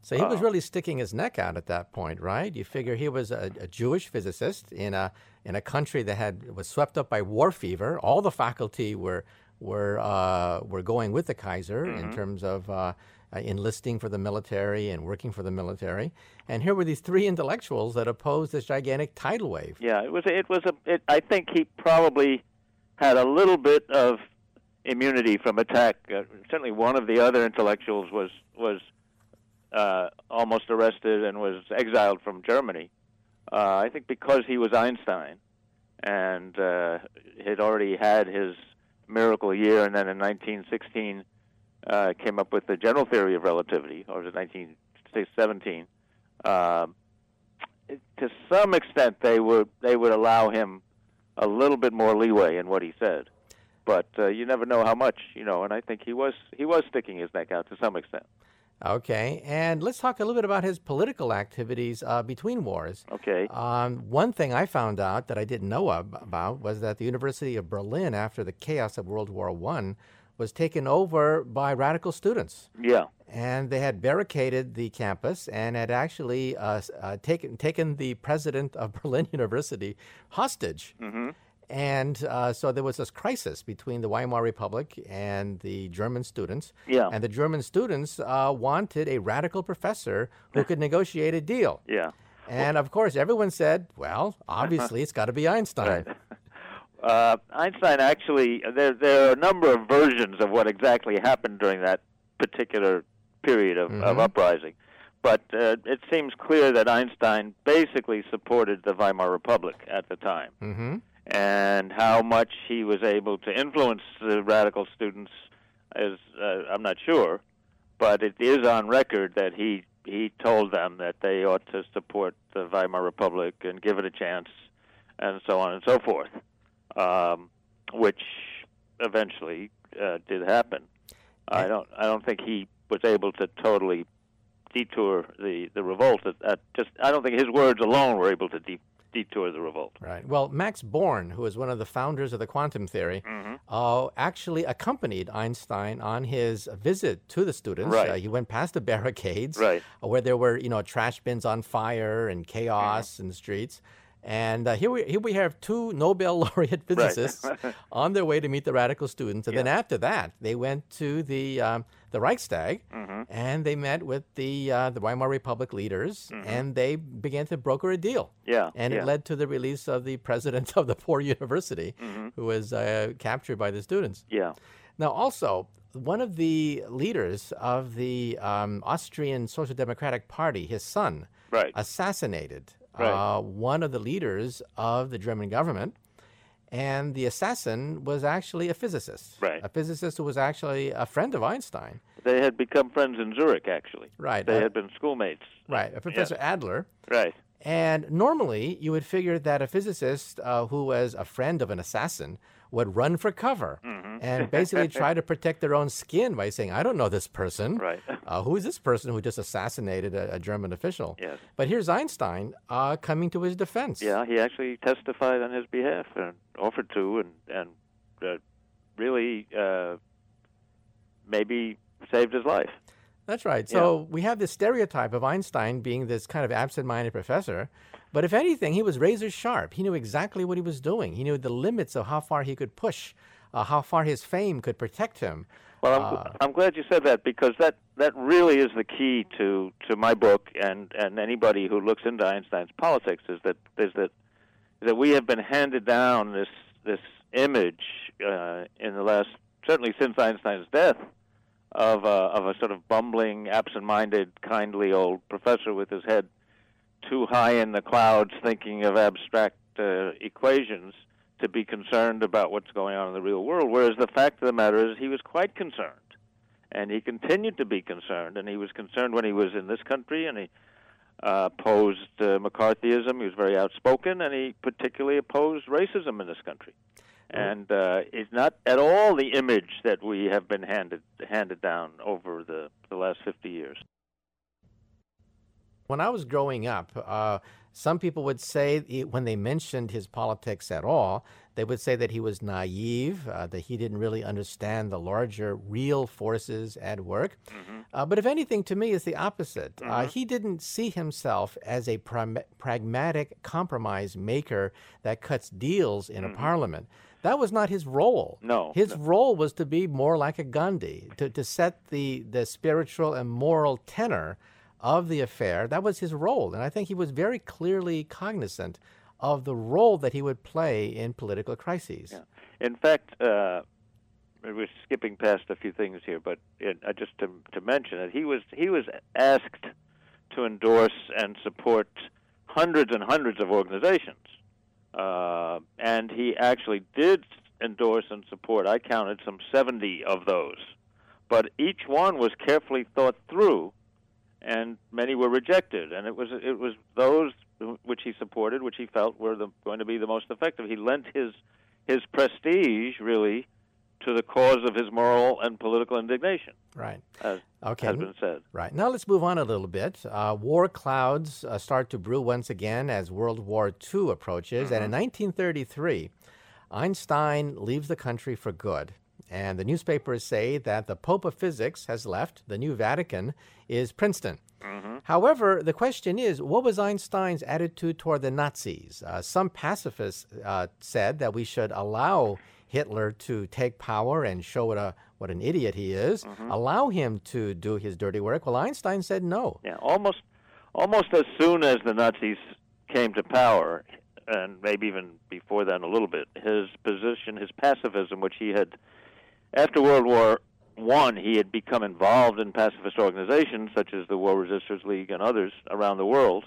So he uh, was really sticking his neck out at that point, right? You figure he was a, a Jewish physicist in a in a country that had was swept up by war fever. All the faculty were were uh, were going with the Kaiser mm-hmm. in terms of uh, enlisting for the military and working for the military. And here were these three intellectuals that opposed this gigantic tidal wave. Yeah, it was. It was a. It, I think he probably had a little bit of immunity from attack. Uh, certainly one of the other intellectuals was was uh, almost arrested and was exiled from Germany, uh, I think because he was Einstein and uh, had already had his miracle year, and then in nineteen sixteen uh, came up with the general theory of relativity, or was it nineteen seventeen? Uh, to some extent, they would, they would allow him a little bit more leeway in what he said. But uh, you never know how much, you know, and I think he was he was sticking his neck out to some extent. Okay, and let's talk a little bit about his political activities uh, between wars. Okay. Um, one thing I found out that I didn't know ab- about was that the University of Berlin, after the chaos of World War One, was taken over by radical students. Yeah. And they had barricaded the campus and had actually uh, uh, taken taken the president of Berlin University hostage. Mm-hmm. And uh, so there was this crisis between the Weimar Republic and the German students. Yeah. And the German students uh, wanted a radical professor who could negotiate a deal. Yeah. And, well, of course, everyone said, well, obviously it's got to be Einstein. Right. Uh, Einstein actually, there, there are a number of versions of what exactly happened during that particular period of, mm-hmm. of uprising. But uh, it seems clear that Einstein basically supported the Weimar Republic at the time. Mm-hmm. And how much he was able to influence the radical students is, uh, I'm not sure, but it is on record that he, he told them that they ought to support the Weimar Republic and give it a chance, and so on and so forth, um, which eventually uh, did happen. I don't I don't think he was able to totally detour the, the revolt. At, at just I don't think his words alone were able to detour. detour the revolt. Right. Well, Max Born, who is one of the founders of the quantum theory, mm-hmm. uh, actually accompanied Einstein on his visit to the students. Right. Uh, he went past the barricades, right. uh, where there were, you know, trash bins on fire and chaos mm-hmm. in the streets. And uh, here we here we have two Nobel laureate physicists right. on their way to meet the radical students. And yeah. then after that, they went to the um, the Reichstag, mm-hmm. and they met with the uh, the Weimar Republic leaders, mm-hmm. and they began to broker a deal. Yeah, and yeah. it led to the release of the president of the poor university, mm-hmm. who was uh, captured by the students. Yeah. Now, also, one of the leaders of the um, Austrian Social Democratic Party, his son, right. assassinated right. Uh, one of the leaders of the German government. And the assassin was actually a physicist. Right. A physicist who was actually a friend of Einstein. They had become friends in Zurich, actually. Right. They uh, had been schoolmates. Right. A Professor yeah. Adler. Right. And normally, you would figure that a physicist uh, who was a friend of an assassin would run for cover mm-hmm. and basically try to protect their own skin by saying, I don't know this person. Right. Uh, who is this person who just assassinated a, a German official? Yes. But here's Einstein uh, coming to his defense. Yeah, he actually testified on his behalf and offered to and, and uh, really uh, maybe saved his life. That's right. So yeah. we have this stereotype of Einstein being this kind of absent-minded professor. But if anything, he was razor sharp. He knew exactly what he was doing. He knew the limits of how far he could push, uh, how far his fame could protect him. Well, I'm, uh, I'm glad you said that, because that, that really is the key to, to my book and, and anybody who looks into Einstein's politics, is that is that that we have been handed down this this image uh, in the last, certainly since Einstein's death, of a, of a sort of bumbling, absent-minded, kindly old professor with his head too high in the clouds thinking of abstract uh, equations to be concerned about what's going on in the real world, whereas the fact of the matter is he was quite concerned, and he continued to be concerned, and he was concerned when he was in this country, and he uh, opposed uh, McCarthyism. He was very outspoken, and he particularly opposed racism in this country. And uh, it's not at all the image that we have been handed handed down over the, the last fifty years. When I was growing up, uh, some people would say, when they mentioned his politics at all, they would say that he was naive, uh, that he didn't really understand the larger real forces at work. Mm-hmm. Uh, but if anything, to me, it's the opposite. Mm-hmm. Uh, he didn't see himself as a pra- pragmatic compromise maker that cuts deals in mm-hmm. a parliament. That was not his role. No. His no. role was to be more like a Gandhi, to, to set the, the spiritual and moral tenor of the affair. That was his role, and I think he was very clearly cognizant of the role that he would play in political crises. Yeah. In fact, uh, we're skipping past a few things here, but it, uh, just to, to mention it, he was he was asked to endorse and support hundreds and hundreds of organizations, uh, and he actually did endorse and support. I counted some seventy of those, but each one was carefully thought through. And many were rejected, and it was it was those which he supported, which he felt were the, going to be the most effective. He lent his his prestige really to the cause of his moral and political indignation. Right. As okay. has been said. Right. Now let's move on a little bit. Uh, war clouds uh, start to brew once again as World War Two approaches, mm-hmm. and in nineteen thirty-three, Einstein leaves the country for good. And the newspapers say that the Pope of Physics has left. The new Vatican is Princeton. Mm-hmm. However, the question is, what was Einstein's attitude toward the Nazis? Uh, some pacifists uh, said that we should allow Hitler to take power and show what a what an idiot he is, mm-hmm. allow him to do his dirty work. Well, Einstein said no. Yeah, almost, almost as soon as the Nazis came to power, and maybe even before then a little bit, his position, his pacifism, which he had... After World War One, he had become involved in pacifist organizations such as the War Resisters League and others around the world.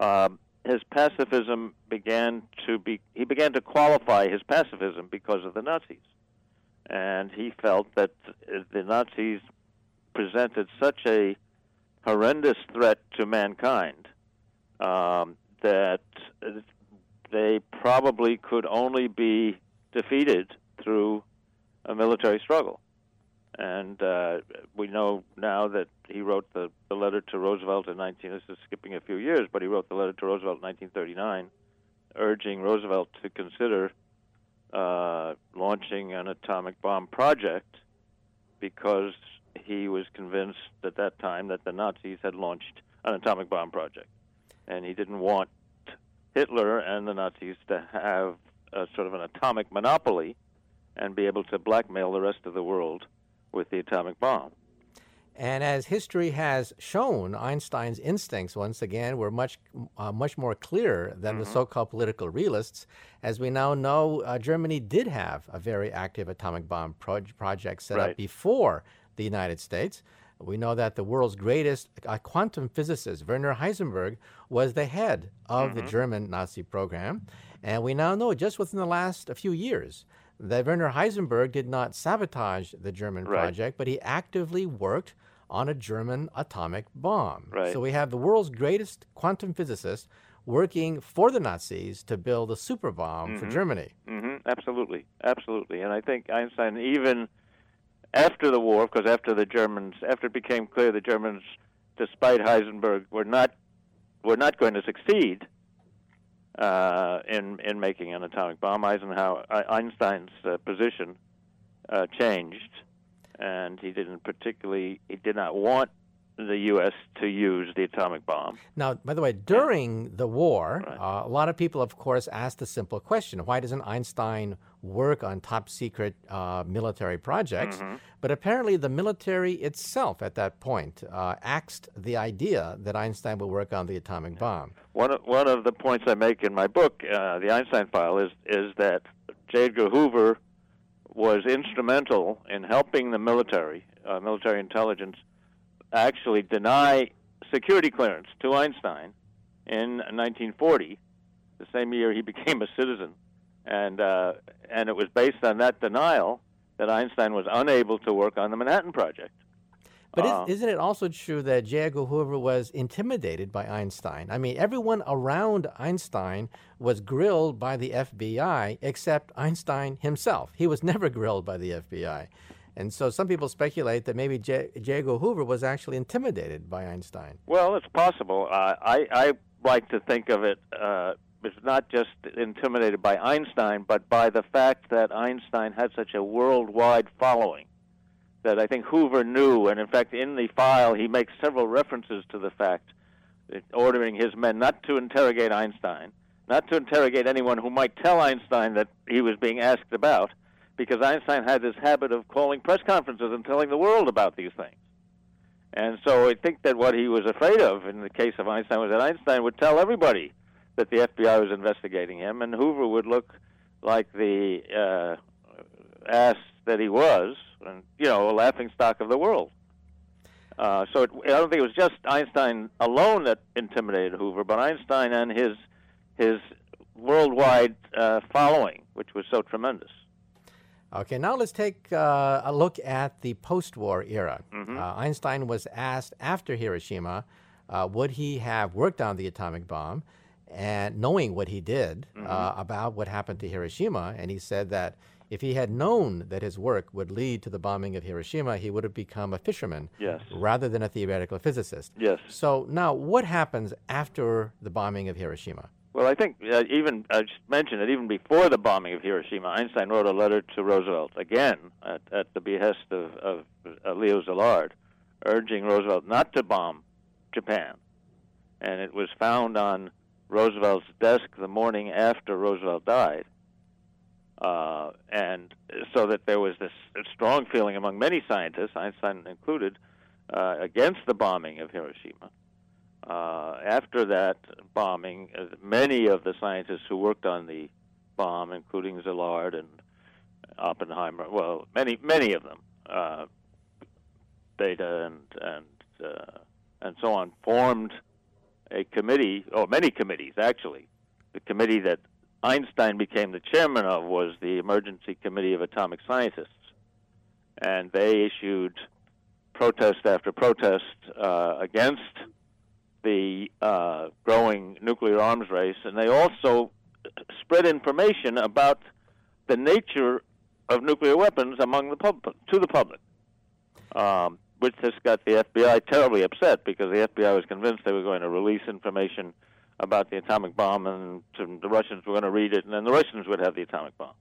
Um, his pacifism began to be, he began to qualify his pacifism because of the Nazis. And he felt that the Nazis presented such a horrendous threat to mankind um, that they probably could only be defeated through a military struggle. And uh, we know now that he wrote the, the letter to Roosevelt in nineteen this is skipping a few years, but he wrote the letter to Roosevelt in nineteen thirty-nine, urging Roosevelt to consider uh, launching an atomic bomb project, because he was convinced at that time that the Nazis had launched an atomic bomb project. And he didn't want Hitler and the Nazis to have a sort of an atomic monopoly and be able to blackmail the rest of the world with the atomic bomb. And as history has shown, Einstein's instincts, once again, were much uh, much more clear than mm-hmm. the so-called political realists. As we now know, uh, Germany did have a very active atomic bomb pro- project set right. up before the United States. We know that the world's greatest uh, quantum physicist, Werner Heisenberg, was the head of mm-hmm. the German Nazi program. And we now know, just within the last few years, that Werner Heisenberg did not sabotage the German right. project, but he actively worked on a German atomic bomb. Right. So we have the world's greatest quantum physicist working for the Nazis to build a super bomb mm-hmm. for Germany. Mm-hmm. Absolutely, absolutely. And I think Einstein, even after the war, because after the Germans, after it became clear the Germans, despite Heisenberg, were not were not going to succeed uh, in in making an atomic bomb, Eisenhower, Einstein's uh, position uh, changed. And he didn't particularly, he did not want the U S to use the atomic bomb. Now, by the way, during yeah. the war, right. uh, a lot of people, of course, asked the simple question, why doesn't Einstein work on top-secret uh, military projects? Mm-hmm. But apparently the military itself at that point uh, axed the idea that Einstein would work on the atomic yeah. bomb. One of, one of the points I make in my book, uh, The Einstein File, is, is that J. Edgar Hoover was instrumental in helping the military, uh, military intelligence, actually deny security clearance to Einstein in nineteen forty, the same year he became a citizen. And uh, and it was based on that denial that Einstein was unable to work on the Manhattan Project. But uh, isn't it also true that J. Edgar Hoover was intimidated by Einstein? I mean, everyone around Einstein was grilled by the F B I except Einstein himself. He was never grilled by the F B I. And so some people speculate that maybe J. J. Edgar Hoover was actually intimidated by Einstein. Well, it's possible. Uh, I, I like to think of it uh, as not just intimidated by Einstein, but by the fact that Einstein had such a worldwide following that I think Hoover knew, and in fact, in the file, he makes several references to the fact that ordering his men not to interrogate Einstein, not to interrogate anyone who might tell Einstein that he was being asked about, because Einstein had this habit of calling press conferences and telling the world about these things. And so I think that what he was afraid of in the case of Einstein was that Einstein would tell everybody that the F B I was investigating him, and Hoover would look like the uh, ass that he was, and, you know, a laughingstock of the world. Uh, so it, I don't think it was just Einstein alone that intimidated Hoover, but Einstein and his his worldwide uh, following, which was so tremendous. Okay, now let's take uh, a look at the post-war era. Mm-hmm. Uh, Einstein was asked after Hiroshima, uh, would he have worked on the atomic bomb, and knowing what he did mm-hmm. uh, about what happened to Hiroshima, and he said that if he had known that his work would lead to the bombing of Hiroshima, he would have become a fisherman yes. rather than a theoretical physicist. Yes. So now what happens after the bombing of Hiroshima? Well, I think uh, even, I just mentioned that even before the bombing of Hiroshima, Einstein wrote a letter to Roosevelt, again, at, at the behest of, of uh, Leo Szilard, urging Roosevelt not to bomb Japan. And it was found on Roosevelt's desk the morning after Roosevelt died. Uh, and so that there was this strong feeling among many scientists, Einstein included, uh, against the bombing of Hiroshima. Uh, after that bombing, many of the scientists who worked on the bomb, including Szilard and Oppenheimer, well, many many of them, uh, Beta and and uh, and so on, formed a committee, or many committees actually. The committee that Einstein became the chairman of was the Emergency Committee of Atomic Scientists, and they issued protest after protest uh, against the uh, growing nuclear arms race, and they also spread information about the nature of nuclear weapons among the public to the public, um, which has got the F B I terribly upset because the F B I was convinced they were going to release information about the atomic bomb, and the Russians were going to read it, and then the Russians would have the atomic bomb.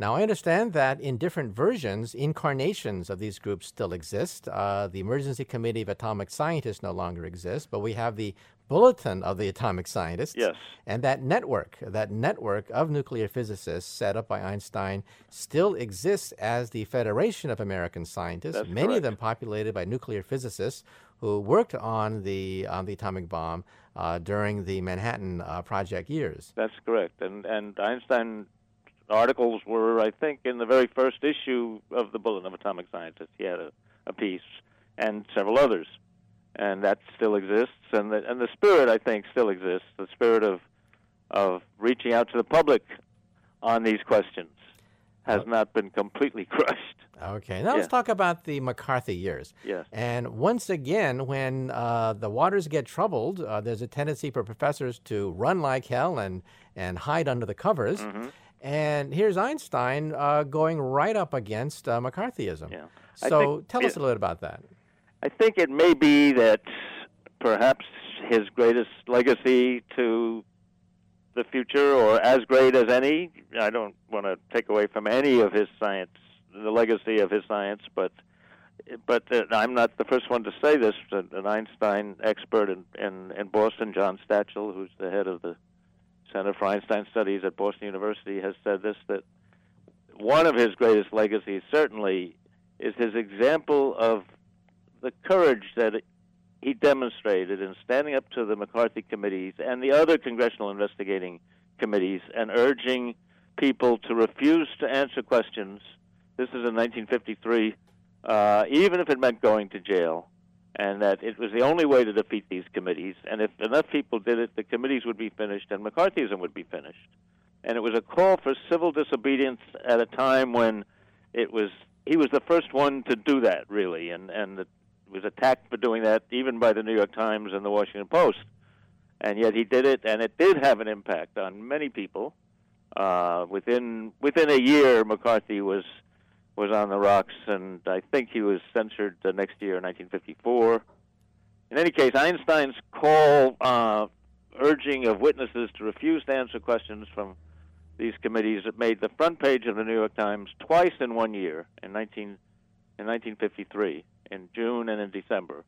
Now, I understand that in different versions, incarnations of these groups still exist. Uh, the Emergency Committee of Atomic Scientists no longer exists, but we have the Bulletin of the Atomic Scientists. Yes. And that network, that network of nuclear physicists set up by Einstein still exists as the Federation of American Scientists, That's many correct. of them populated by nuclear physicists who worked on the on the atomic bomb uh, during the Manhattan uh, Project years. That's correct. And and Einstein articles were, I think, in the very first issue of the Bulletin of Atomic Scientists. He had a, a piece and several others, and that still exists. And the, and the spirit, I think, still exists, the spirit of of reaching out to the public on these questions has not been completely crushed. Okay. Now yeah. let's talk about the McCarthy years. Yes. And once again, when uh, the waters get troubled, uh, there's a tendency for professors to run like hell and, and hide under the covers. Mm-hmm. And here's Einstein uh, going right up against uh, McCarthyism. Yeah. So think, tell us a little bit about that. I think it may be that perhaps his greatest legacy to the future, or as great as any, I don't want to take away from any of his science, the legacy of his science, but but uh, I'm not the first one to say this. An Einstein expert in, in, in Boston, John Stachel, who's the head of the Center for Einstein Studies at Boston University, has said this, that one of his greatest legacies certainly is his example of the courage that he demonstrated in standing up to the McCarthy committees and the other congressional investigating committees and urging people to refuse to answer questions. This is in nineteen fifty-three, uh, even if it meant going to jail, and that it was the only way to defeat these committees. And if enough people did it, the committees would be finished and McCarthyism would be finished. And it was a call for civil disobedience at a time when it was he was the first one to do that, really, and, and it was attacked for doing that even by the New York Times and the Washington Post. And yet he did it, and it did have an impact on many people. Uh, within within a year, McCarthy was... was on the rocks, and I think he was censored the next year, nineteen fifty-four. In any case, Einstein's call, uh, urging of witnesses to refuse to answer questions from these committees, that made the front page of the New York Times twice in one year, in nineteen in nineteen fifty-three, in June and in December.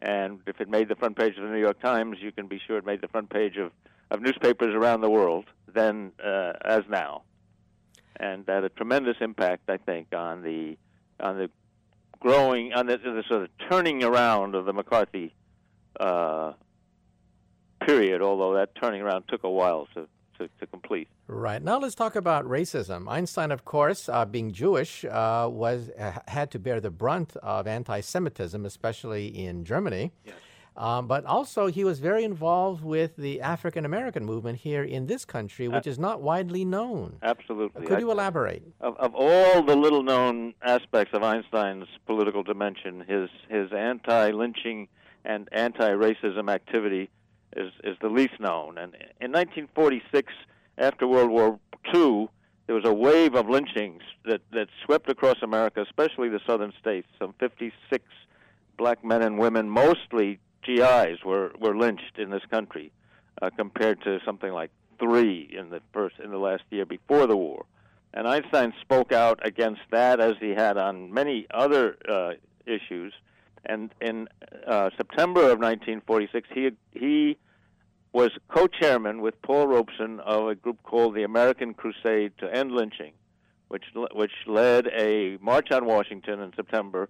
And if it made the front page of the New York Times, you can be sure it made the front page of, of newspapers around the world then uh, as now. And that had a tremendous impact, I think, on the on the growing, on the, the sort of turning around of the McCarthy uh, period, although that turning around took a while to, to, to complete. Right. Now let's talk about racism. Einstein, of course, uh, being Jewish, uh, was uh, had to bear the brunt of anti-Semitism, especially in Germany. Yes. Um, but also, he was very involved with the African-American movement here in this country, which is not widely known. Absolutely. Could you elaborate? Of, of all the little-known aspects of Einstein's political dimension, his his anti-lynching and anti-racism activity is, is the least known. And in nineteen forty-six, after World War Two, there was a wave of lynchings that, that swept across America, especially the southern states. Some fifty-six black men and women, mostly G Is, were, were lynched in this country, uh, compared to something like three in the first in the last year before the war. And Einstein spoke out against that, as he had on many other uh, issues. And in uh, September of nineteen forty-six, he he was co-chairman with Paul Robeson of a group called the American Crusade to End Lynching, which which led a march on Washington in September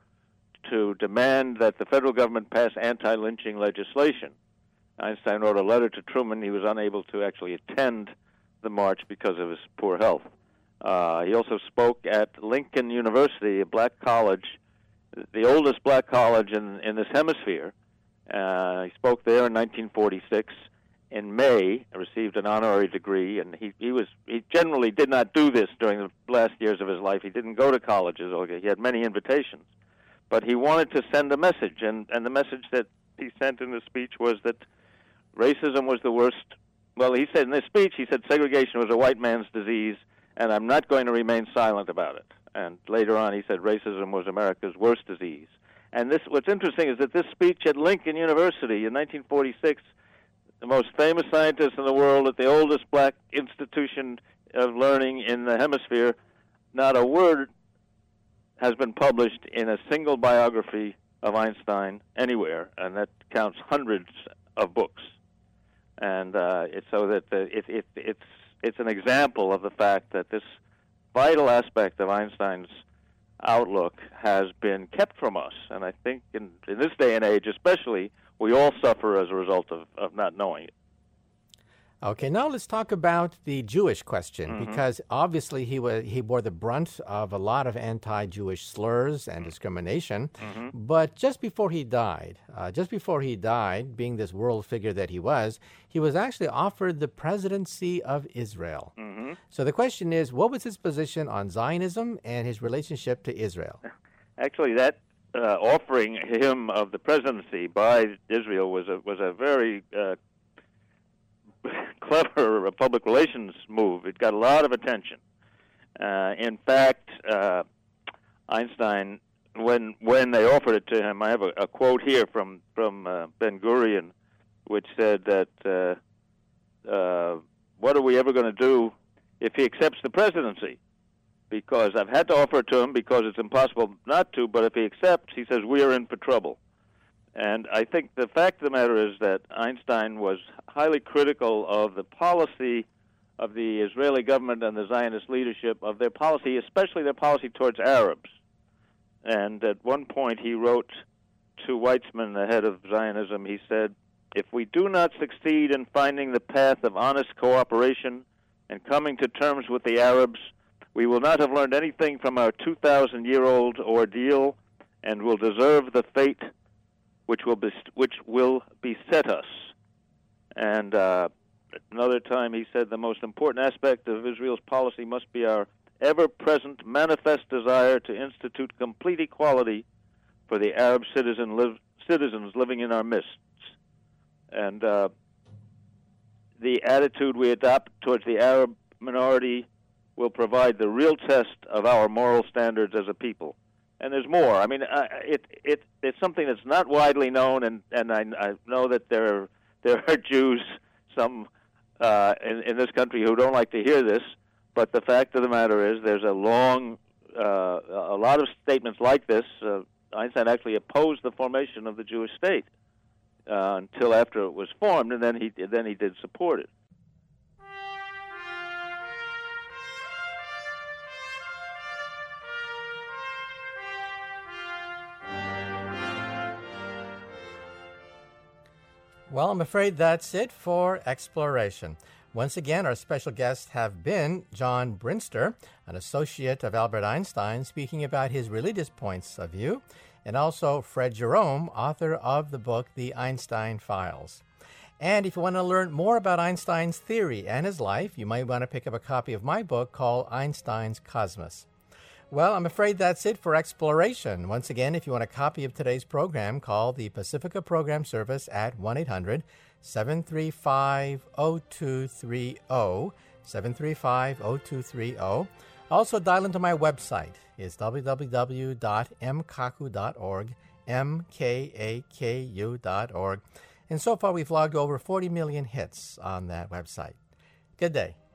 to demand that the federal government pass anti-lynching legislation. Einstein wrote a letter to Truman. He was unable to actually attend the march because of his poor health. Uh, he also spoke at Lincoln University, a black college, the oldest black college in, in this hemisphere. Uh, he spoke there in nineteen forty-six. In May, received an honorary degree, and he, he was he generally did not do this during the last years of his life. He didn't go to colleges. Okay, he had many invitations. But he wanted to send a message, and, and the message that he sent in the speech was that racism was the worst. Well, he said in this speech, he said segregation was a white man's disease, and I'm not going to remain silent about it. And later on, he said racism was America's worst disease. And this, what's interesting is that this speech at Lincoln University in nineteen forty-six, the most famous scientist in the world at the oldest black institution of learning in the hemisphere, Not a word has been published in a single biography of Einstein anywhere, and that counts hundreds of books. And uh, it's so that uh, it, it, it's it's an example of the fact that this vital aspect of Einstein's outlook has been kept from us. And I think in, in this day and age especially, we all suffer as a result of, of not knowing it. Okay, now let's talk about the Jewish question, mm-hmm. because obviously he was he bore the brunt of a lot of anti-Jewish slurs and discrimination. Mm-hmm. But just before he died, uh, just before he died, being this world figure that he was, he was actually offered the presidency of Israel. Mm-hmm. So the question is, what was his position on Zionism and his relationship to Israel? Actually, that uh, offering him of the presidency by Israel was a was a very uh, clever public relations move. It got a lot of attention. Uh, in fact, uh, Einstein, when when they offered it to him, I have a, a quote here from from uh, Ben Gurion, which said that, uh, uh, "What are we ever going to do if he accepts the presidency? Because I've had to offer it to him because it's impossible not to. But if he accepts, he says we are in for trouble." And I think the fact of the matter is that Einstein was highly critical of the policy of the Israeli government and the Zionist leadership, of their policy, especially their policy towards Arabs. And at one point he wrote to Weizmann, the head of Zionism, he said, "If we do not succeed in finding the path of honest cooperation and coming to terms with the Arabs, we will not have learned anything from our two thousand year old ordeal and will deserve the fate which will be, which will beset us." And uh, another time he said, "The most important aspect of Israel's policy must be our ever-present manifest desire to institute complete equality for the Arab citizen live, citizens living in our midst." And uh, the attitude we adopt towards the Arab minority will provide the real test of our moral standards as a people. And there's more. I mean, uh, it it it's something that's not widely known, and and I, I know that there are, there are Jews some uh, in, in this country who don't like to hear this. But the fact of the matter is, there's a long, uh, a lot of statements like this. Uh, Einstein actually opposed the formation of the Jewish state uh, until after it was formed, and then he then he did support it. Well, I'm afraid that's it for Exploration. Once again, our special guests have been John Brinster, an associate of Albert Einstein, speaking about his religious points of view, and also Fred Jerome, author of the book, The Einstein Files. And if you want to learn more about Einstein's theory and his life, you might want to pick up a copy of my book called Einstein's Cosmos. Well, I'm afraid that's it for Exploration. Once again, if you want a copy of today's program, call the Pacifica Program Service at one eight hundred seven three five zero two three zero, seven three five, zero two three zero. Also, dial into my website. It's w w w dot m kaku dot org, m k a k u dot org. And so far, we've logged over forty million hits on that website. Good day.